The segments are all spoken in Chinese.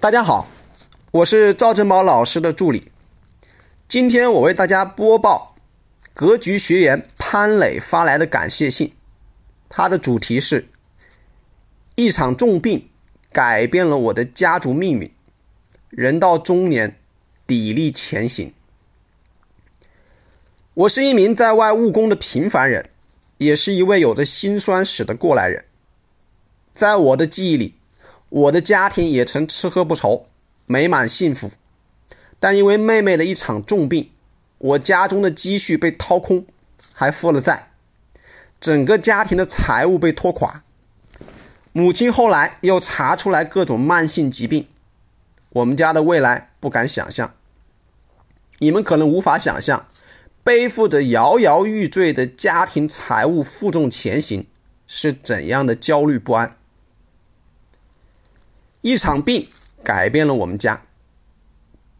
大家好，我是赵正宝老师的助理。今天我为大家播报格局学员潘磊发来的感谢信，他的主题是一场重病改变了我的家族命运，人到中年砥砺前行。我是一名在外务工的平凡人，也是一位有着辛酸史的过来人。在我的记忆里，我的家庭也曾吃喝不愁，美满幸福，但因为妹妹的一场重病，我家中的积蓄被掏空，还负了债，整个家庭的财务被拖垮。母亲后来又查出来各种慢性疾病，我们家的未来不敢想象。你们可能无法想象，背负着摇摇欲坠的家庭财务负重前行，是怎样的焦虑不安。一场病改变了我们家。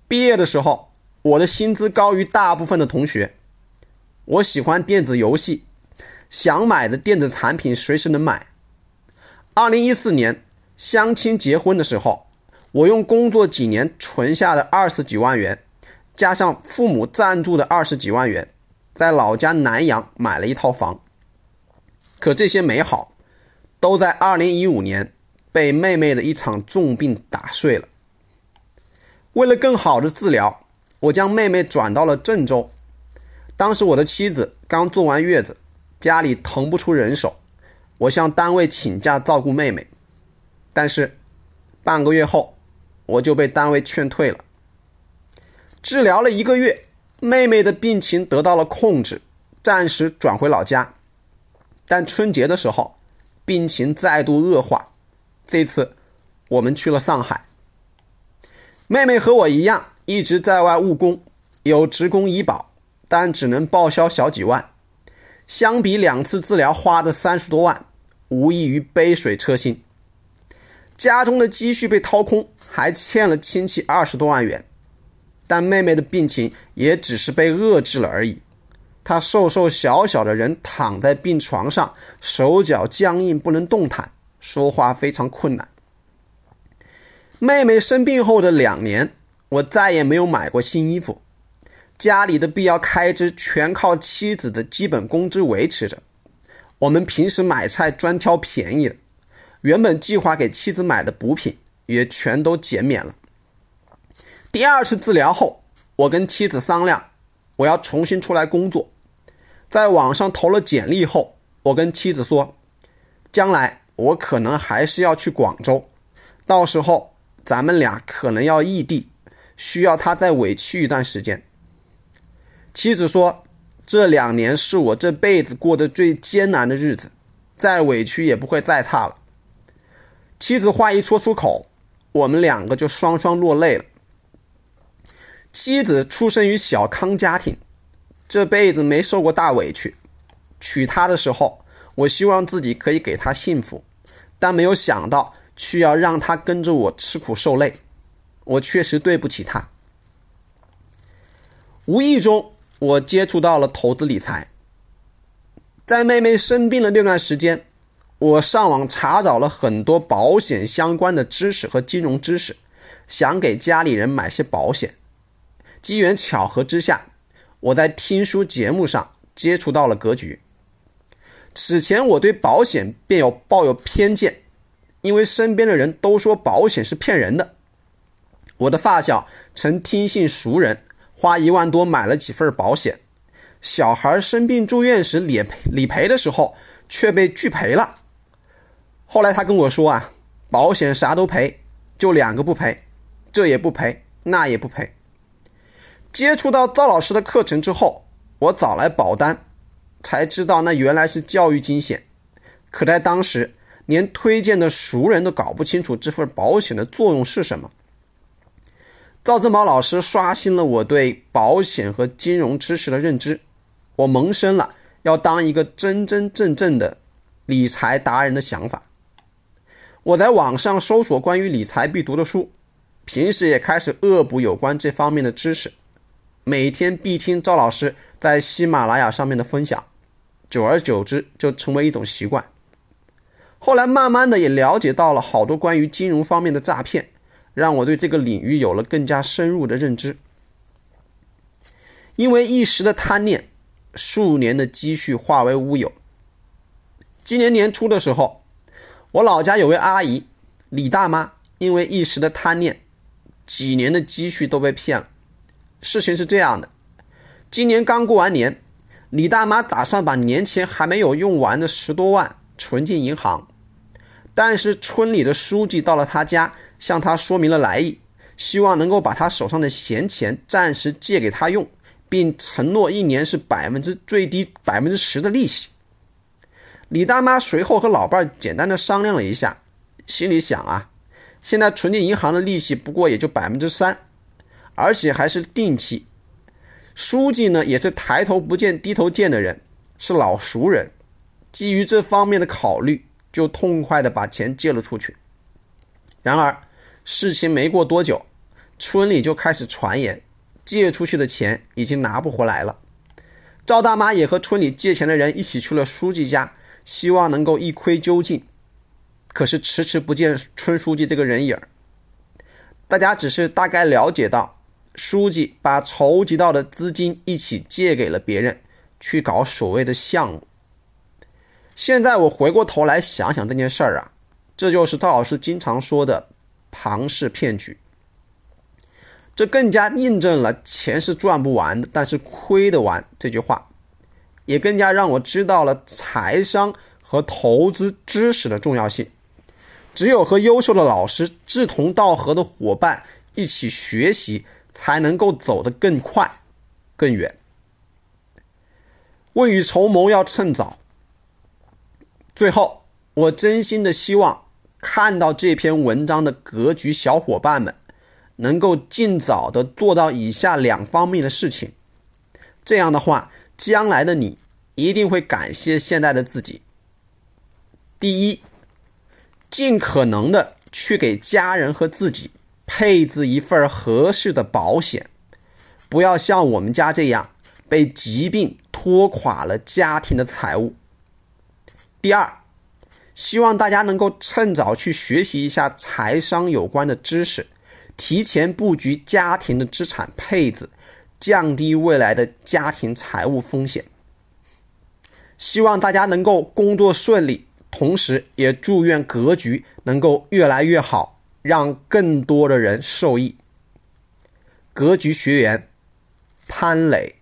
毕业的时候，我的薪资高于大部分的同学。我喜欢电子游戏，想买的电子产品随时能买。2014年相亲结婚的时候，我用工作几年存下的20几万元，加上父母赞助的20几万元，在老家南阳买了一套房。可这些美好都在2015年被妹妹的一场重病打碎了。为了更好的治疗，我将妹妹转到了郑州。当时我的妻子刚坐完月子，家里腾不出人手，我向单位请假照顾妹妹。但是半个月后，我就被单位劝退了。治疗了1个月，妹妹的病情得到了控制，暂时转回老家。但春节的时候，病情再度恶化。这次我们去了上海。妹妹和我一样一直在外务工，有职工医保，但只能报销小几万，相比2次治疗花的30多万，无异于杯水车薪。家中的积蓄被掏空，还欠了亲戚20多万元，但妹妹的病情也只是被遏制了而已。她瘦小的人躺在病床上，手脚僵硬不能动弹，说话非常困难。妹妹生病后的2年，我再也没有买过新衣服，家里的必要开支全靠妻子的基本工资维持着。我们平时买菜专挑便宜的，原本计划给妻子买的补品也全都减免了。第2次治疗后，我跟妻子商量，我要重新出来工作。在网上投了简历后，我跟妻子说，将来我可能还是要去广州，到时候咱们俩可能要异地，需要他再委屈一段时间。妻子说，这2年是我这辈子过得最艰难的日子，再委屈也不会再差了。妻子话一说出口，我们2个就双双落泪了。妻子出生于小康家庭，这辈子没受过大委屈。娶她的时候，我希望自己可以给她幸福，但没有想到需要让她跟着我吃苦受累，我确实对不起她。无意中我接触到了投资理财。在妹妹生病的那段时间，我上网查找了很多保险相关的知识和金融知识，想给家里人买些保险。机缘巧合之下，我在听书节目上接触到了格局。此前我对保险便抱有偏见，因为身边的人都说保险是骗人的。我的发小曾听信熟人花1万多买了几份保险，小孩生病住院时理赔的时候却被拒赔了。后来他跟我说啊，保险啥都赔，就2个不赔，这也不赔，那也不赔。接触到赵老师的课程之后，我找来保单，才知道那原来是教育金险。可在当时，连推荐的熟人都搞不清楚这份保险的作用是什么。赵正宝老师刷新了我对保险和金融知识的认知，我萌生了要当一个真正的理财达人的想法。我在网上搜索关于理财必读的书，平时也开始恶补有关这方面的知识。每天必听赵老师在喜马拉雅上面的分享，久而久之就成为一种习惯。后来慢慢的也了解到了好多关于金融方面的诈骗，让我对这个领域有了更加深入的认知。因为一时的贪念，数年的积蓄化为乌有。今年年初的时候，我老家有位阿姨李大妈，因为一时的贪念，几年的积蓄都被骗了。事情是这样的，今年刚过完年，李大妈打算把年前还没有用完的10多万存进银行，但是村里的书记到了她家，向她说明了来意，希望能够把她手上的闲钱暂时借给她用，并承诺一年是最低百分之十的利息。李大妈随后和老伴简单的商量了一下，心里想啊，现在存进银行的利息不过也就3%，而且还是定期。书记呢也是抬头不见低头见的人，是老熟人，基于这方面的考虑，就痛快的把钱借了出去。然而事情没过多久，村里就开始传言借出去的钱已经拿不回来了。赵大妈也和村里借钱的人一起去了书记家，希望能够一窥究竟，可是迟迟不见村书记这个人影。大家只是大概了解到，书记把筹集到的资金一起借给了别人，去搞所谓的项目。现在我回过头来想想这件事儿啊，这就是赵老师经常说的庞氏骗局。这更加印证了钱是赚不完的，但是亏得完这句话，也更加让我知道了财商和投资知识的重要性。只有和优秀的老师、志同道合的伙伴一起学习，才能够走得更快、更远。未雨绸缪要趁早。最后，我真心的希望看到这篇文章的格局小伙伴们能够尽早的做到以下2方面的事情，这样的话，将来的你一定会感谢现在的自己。第一，尽可能的去给家人和自己配置一份合适的保险，不要像我们家这样被疾病拖垮了家庭的财务。第二，希望大家能够趁早去学习一下财商有关的知识，提前布局家庭的资产配置，降低未来的家庭财务风险。希望大家能够工作顺利，同时也祝愿格局能够越来越好，让更多的人受益。格局学员潘磊。